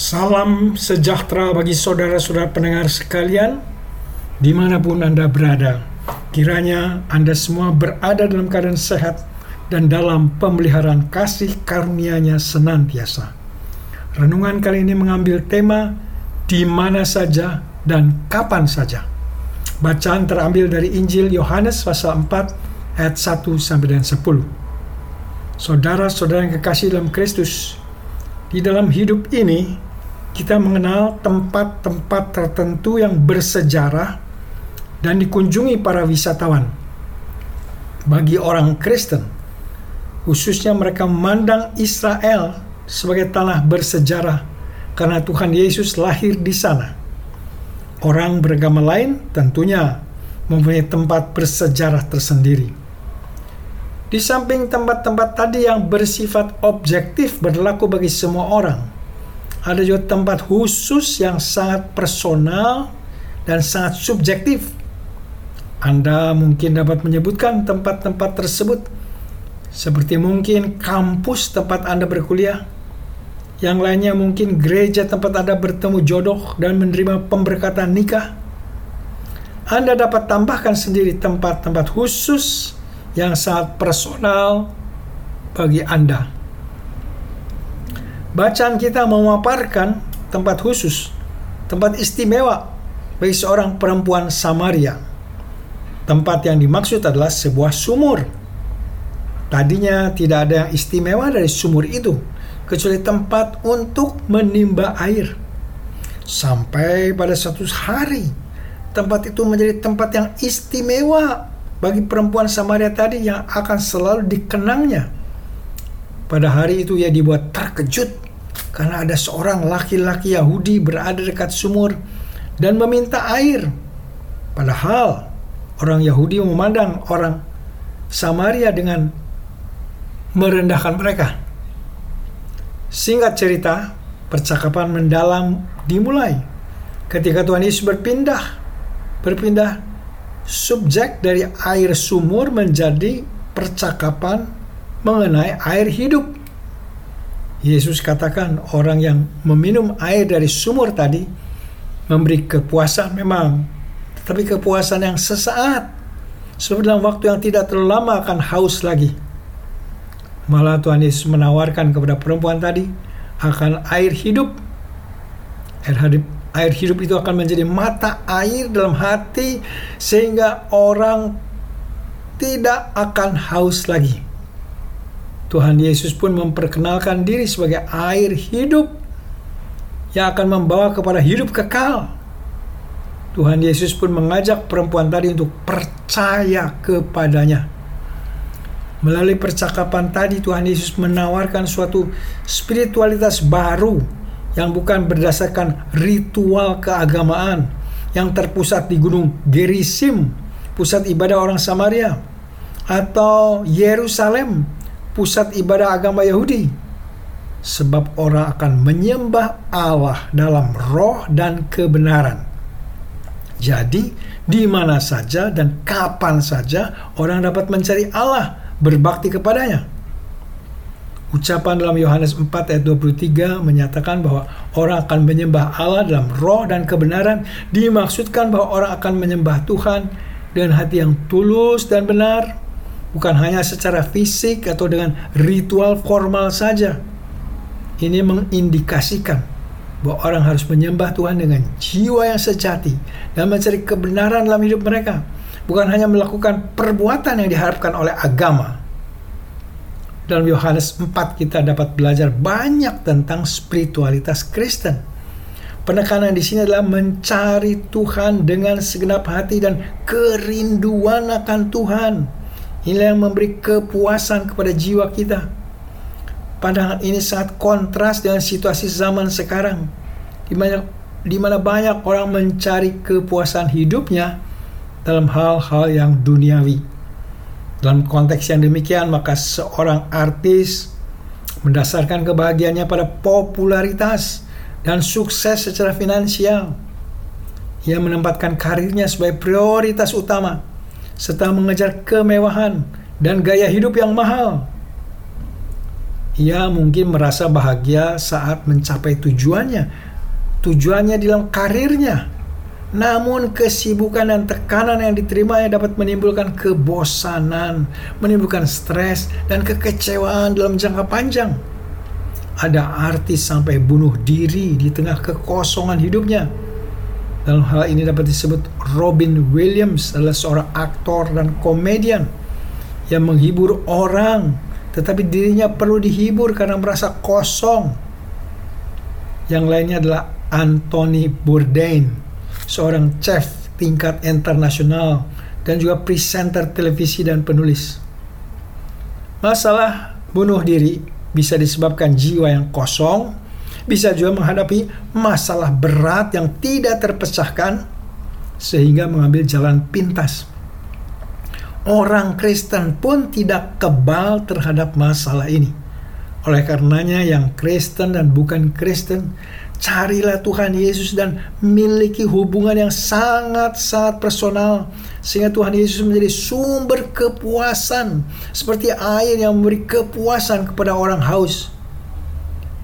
Salam sejahtera bagi saudara-saudara pendengar sekalian, dimanapun Anda berada. Kiranya Anda semua berada dalam keadaan sehat dan dalam pemeliharaan kasih karunia-Nya senantiasa. Renungan kali ini mengambil tema di mana saja dan kapan saja. Bacaan terambil dari Injil Yohanes pasal 4 ayat 1 sampai dengan 10. Saudara-saudara yang kekasih dalam Kristus, di dalam hidup ini, kita mengenal tempat-tempat tertentu yang bersejarah dan dikunjungi para wisatawan. Bagi orang Kristen, khususnya mereka memandang Israel sebagai tanah bersejarah karena Tuhan Yesus lahir di sana. Orang beragama lain tentunya mempunyai tempat bersejarah tersendiri. Di samping tempat-tempat tadi yang bersifat objektif berlaku bagi semua orang, ada juga tempat khusus yang sangat personal dan sangat subjektif. Anda mungkin dapat menyebutkan tempat-tempat tersebut, seperti mungkin kampus tempat Anda berkuliah, yang lainnya mungkin gereja tempat Anda bertemu jodoh dan menerima pemberkatan nikah. Anda dapat tambahkan sendiri tempat-tempat khusus yang sangat personal bagi Anda. Bacaan kita memaparkan tempat khusus, tempat istimewa bagi seorang perempuan Samaria. Tempat yang dimaksud adalah sebuah sumur. Tadinya tidak ada yang istimewa dari sumur itu, kecuali tempat untuk menimba air. Sampai pada suatu hari, tempat itu menjadi tempat yang istimewa bagi perempuan Samaria tadi yang akan selalu dikenangnya. Pada hari itu ia dibuat terkejut karena ada seorang laki-laki Yahudi berada dekat sumur dan meminta air. Padahal orang Yahudi memandang orang Samaria dengan merendahkan mereka. Singkat cerita, percakapan mendalam dimulai ketika Tuhan Yesus berpindah subjek dari air sumur menjadi percakapan mengenai air hidup. Yesus katakan orang yang meminum air dari sumur tadi memberi kepuasan memang, tetapi kepuasan yang sesaat, sebab dalam waktu yang tidak terlalu lama akan haus lagi. Malah Tuhan Yesus menawarkan kepada perempuan tadi akan air hidup. Air hidup itu akan menjadi mata air dalam hati sehingga orang tidak akan haus lagi. Tuhan Yesus pun memperkenalkan diri sebagai air hidup yang akan membawa kepada hidup kekal. Tuhan Yesus pun mengajak perempuan tadi untuk percaya kepadanya. Melalui percakapan tadi, Tuhan Yesus menawarkan suatu spiritualitas baru yang bukan berdasarkan ritual keagamaan yang terpusat di Gunung Gerizim, pusat ibadah orang Samaria, atau Yerusalem, pusat ibadah agama Yahudi. Sebab orang akan menyembah Allah dalam roh dan kebenaran. Jadi, di mana saja dan kapan saja orang dapat mencari Allah, berbakti kepadanya. Ucapan dalam Yohanes 4 ayat 23 menyatakan bahwa orang akan menyembah Allah dalam roh dan kebenaran, dimaksudkan bahwa orang akan menyembah Tuhan dengan hati yang tulus dan benar, bukan hanya secara fisik atau dengan ritual formal saja. Ini mengindikasikan bahwa orang harus menyembah Tuhan dengan jiwa yang sejati dan mencari kebenaran dalam hidup mereka, bukan hanya melakukan perbuatan yang diharapkan oleh agama. Dalam Yohanes 4 kita dapat belajar banyak tentang spiritualitas Kristen. Penekanan di sini adalah mencari Tuhan dengan segenap hati dan kerinduan akan Tuhan. Inilah yang memberi kepuasan kepada jiwa kita. Pandangan ini sangat kontras dengan situasi zaman sekarang, di mana banyak orang mencari kepuasan hidupnya dalam hal-hal yang duniawi. Dalam konteks yang demikian, maka seorang artis mendasarkan kebahagiaannya pada popularitas dan sukses secara finansial. Ia menempatkan karirnya sebagai prioritas utama, serta mengejar kemewahan dan gaya hidup yang mahal. Ia mungkin merasa bahagia saat mencapai tujuannya dalam karirnya. Namun kesibukan dan tekanan yang diterimanya dapat menimbulkan kebosanan, menimbulkan stres dan kekecewaan dalam jangka panjang. Ada artis sampai bunuh diri di tengah kekosongan hidupnya. Dalam hal ini dapat disebut Robin Williams, adalah seorang aktor dan komedian yang menghibur orang, tetapi dirinya perlu dihibur karena merasa kosong. Yang lainnya adalah Anthony Bourdain, seorang chef tingkat internasional dan juga presenter televisi dan penulis. Masalah bunuh diri bisa disebabkan jiwa yang kosong, bisa juga menghadapi masalah berat yang tidak terpecahkan, sehingga mengambil jalan pintas. Orang Kristen pun tidak kebal terhadap masalah ini. Oleh karenanya, yang Kristen dan bukan Kristen, carilah Tuhan Yesus dan miliki hubungan yang sangat-sangat personal, sehingga Tuhan Yesus menjadi sumber kepuasan, seperti air yang memberi kepuasan kepada orang haus.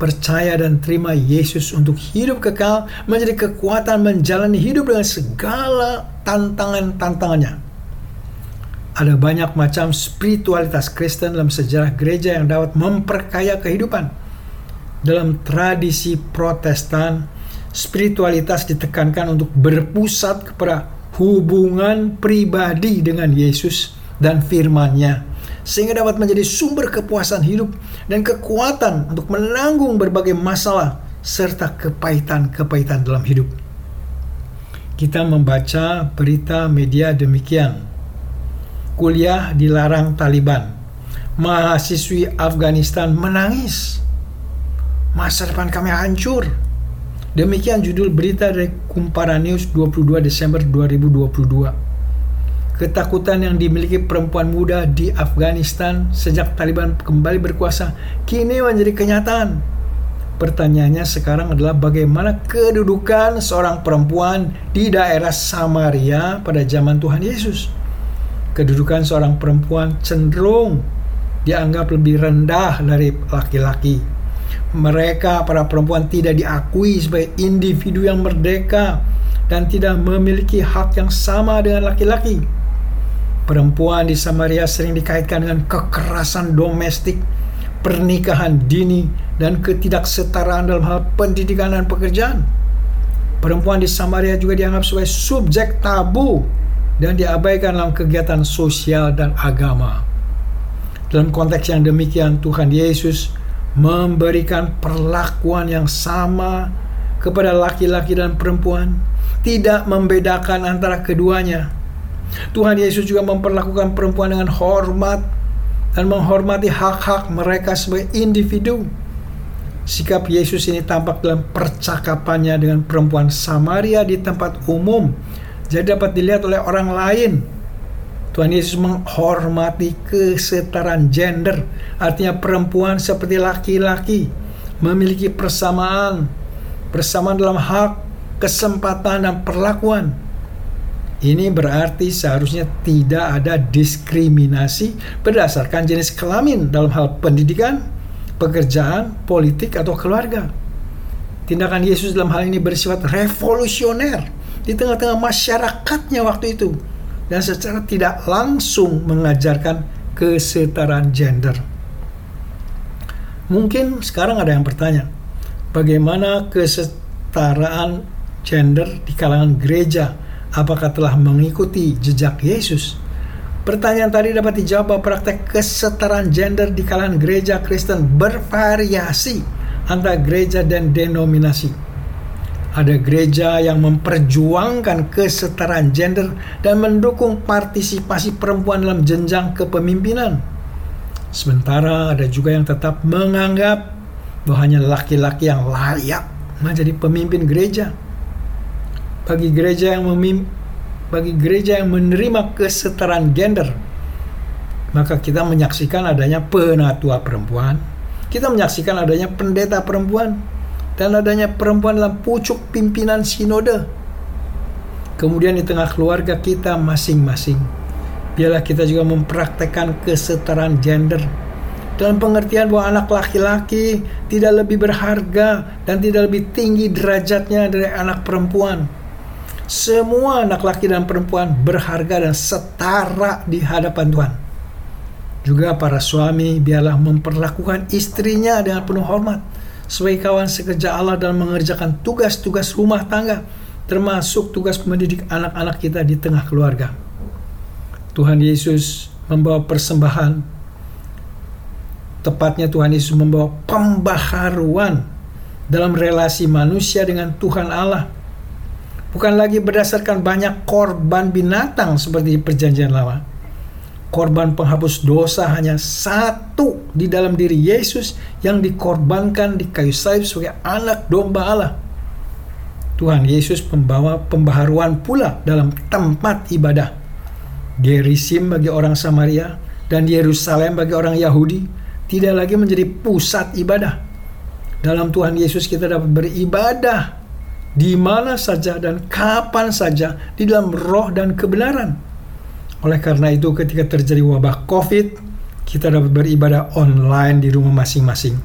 Percaya dan terima Yesus untuk hidup kekal, menjadi kekuatan menjalani hidup dengan segala tantangan-tantangannya. Ada banyak macam spiritualitas Kristen dalam sejarah gereja yang dapat memperkaya kehidupan. Dalam tradisi Protestan, spiritualitas ditekankan untuk berpusat kepada hubungan pribadi dengan Yesus dan firman-Nya, sehingga dapat menjadi sumber kepuasan hidup dan kekuatan untuk menanggung berbagai masalah serta kepahitan-kepahitan dalam hidup. Kita membaca berita media demikian. Kuliah dilarang Taliban. Mahasiswi Afghanistan menangis. Masa depan kami hancur. Demikian judul berita dari Kumparan News 22 Desember 2022. Ketakutan yang dimiliki perempuan muda di Afghanistan sejak Taliban kembali berkuasa kini menjadi kenyataan. Pertanyaannya sekarang adalah bagaimana kedudukan seorang perempuan di daerah Samaria pada zaman Tuhan Yesus? Kedudukan seorang perempuan cenderung dianggap lebih rendah dari laki-laki. Mereka, para perempuan, tidak diakui sebagai individu yang merdeka dan tidak memiliki hak yang sama dengan laki-laki. Perempuan di Samaria sering dikaitkan dengan kekerasan domestik, pernikahan dini, dan ketidaksetaraan dalam hal pendidikan dan pekerjaan. Perempuan di Samaria juga dianggap sebagai subjek tabu dan diabaikan dalam kegiatan sosial dan agama. Dalam konteks yang demikian, Tuhan Yesus memberikan perlakuan yang sama kepada laki-laki dan perempuan, tidak membedakan antara keduanya. Tuhan Yesus juga memperlakukan perempuan dengan hormat dan menghormati hak-hak mereka sebagai individu. Sikap Yesus ini tampak dalam percakapannya dengan perempuan Samaria di tempat umum, jadi dapat dilihat oleh orang lain. Tuhan Yesus menghormati kesetaraan gender, artinya perempuan seperti laki-laki memiliki persamaan dalam hak, kesempatan, dan perlakuan. Ini berarti seharusnya tidak ada diskriminasi berdasarkan jenis kelamin dalam hal pendidikan, pekerjaan, politik, atau keluarga. Tindakan Yesus dalam hal ini bersifat revolusioner di tengah-tengah masyarakatnya waktu itu, dan secara tidak langsung mengajarkan kesetaraan gender. Mungkin sekarang ada yang bertanya, bagaimana kesetaraan gender di kalangan gereja? Apakah telah mengikuti jejak Yesus? Pertanyaan tadi dapat dijawab bahwa praktek kesetaraan gender di kalangan gereja Kristen bervariasi antara gereja dan denominasi. Ada gereja yang memperjuangkan kesetaraan gender dan mendukung partisipasi perempuan dalam jenjang kepemimpinan. Sementara ada juga yang tetap menganggap bahwa hanya laki-laki yang layak menjadi pemimpin gereja. Bagi gereja yang menerima kesetaraan gender, maka kita menyaksikan adanya penatua perempuan, kita menyaksikan adanya pendeta perempuan, dan adanya perempuan dalam pucuk pimpinan sinode. Kemudian di tengah keluarga kita masing-masing, biarlah kita juga mempraktekkan kesetaraan gender. dalam pengertian bahwa anak laki-laki tidak lebih berharga dan tidak lebih tinggi derajatnya dari anak perempuan. Semua anak laki dan perempuan berharga dan setara di hadapan Tuhan. Juga para suami biarlah memperlakukan istrinya dengan penuh hormat sebagai kawan sekerja Allah dalam mengerjakan tugas-tugas rumah tangga, termasuk tugas mendidik anak-anak kita di tengah keluarga. Tuhan Yesus membawa persembahan, tepatnya Tuhan Yesus membawa pembaharuan dalam relasi manusia dengan Tuhan Allah, bukan lagi berdasarkan banyak korban binatang seperti perjanjian lama. Korban penghapus dosa hanya satu di dalam diri Yesus yang dikorbankan di kayu salib sebagai anak domba Allah. Tuhan Yesus membawa pembaharuan pula dalam tempat ibadah. Gerizim bagi orang Samaria dan Yerusalem bagi orang Yahudi tidak lagi menjadi pusat ibadah. Dalam Tuhan Yesus kita dapat beribadah di mana saja dan kapan saja di dalam roh dan kebenaran. Oleh karena itu, ketika terjadi wabah COVID, kita dapat beribadah online di rumah masing-masing.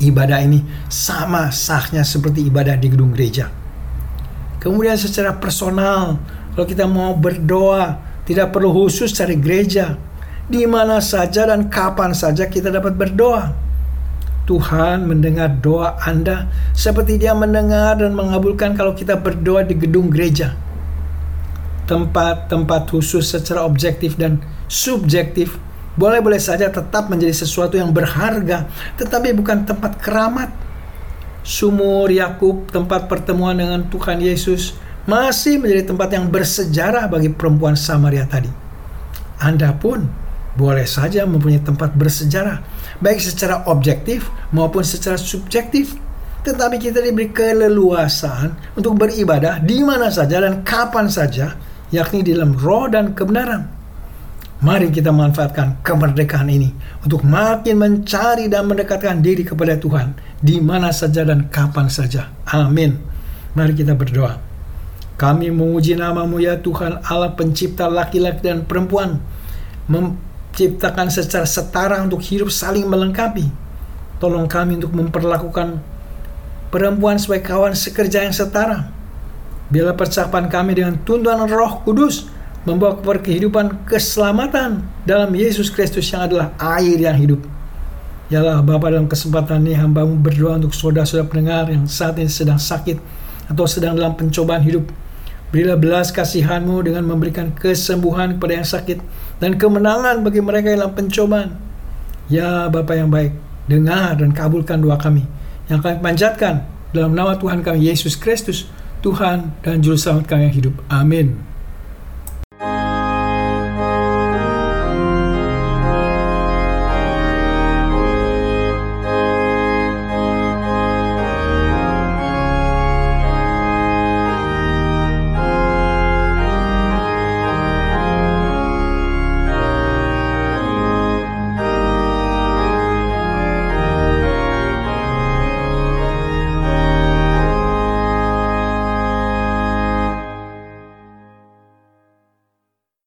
Ibadah ini sama sahnya seperti ibadah di gedung gereja. Kemudian secara personal, kalau kita mau berdoa, tidak perlu khusus cari gereja. Di mana saja dan kapan saja kita dapat berdoa. Tuhan mendengar doa Anda seperti Dia mendengar dan mengabulkan kalau kita berdoa di gedung gereja. Tempat-tempat khusus secara objektif dan subjektif boleh-boleh saja tetap menjadi sesuatu yang berharga, tetapi bukan tempat keramat. Sumur Yakub, tempat pertemuan dengan Tuhan Yesus, masih menjadi tempat yang bersejarah bagi perempuan Samaria tadi. Anda pun boleh saja mempunyai tempat bersejarah, baik secara objektif maupun secara subjektif. Tetapi kita diberi keleluasaan untuk beribadah di mana saja dan kapan saja, yakni di dalam roh dan kebenaran. Mari kita manfaatkan kemerdekaan ini untuk makin mencari dan mendekatkan diri kepada Tuhan di mana saja dan kapan saja. Amin. Mari kita berdoa. Kami memuji nama-Mu ya Tuhan Allah, pencipta laki-laki dan perempuan, menciptakan secara setara untuk hidup saling melengkapi. Tolong kami untuk memperlakukan perempuan sebagai kawan sekerja yang setara. Biarlah percakapan kami dengan tuntunan Roh Kudus membawa kepada kehidupan keselamatan dalam Yesus Kristus yang adalah air yang hidup. Yalah Bapa, dalam kesempatan ini hamba-Mu berdoa untuk saudara-saudara pendengar yang saat ini sedang sakit atau sedang dalam pencobaan hidup. Berilah belas kasihan-Mu dengan memberikan kesembuhan kepada yang sakit dan kemenangan bagi mereka yang dalam pencobaan. Ya Bapa yang baik, dengar dan kabulkan doa kami yang kami panjatkan dalam nama Tuhan kami Yesus Kristus, Tuhan dan Juru Selamat kami yang hidup. Amin.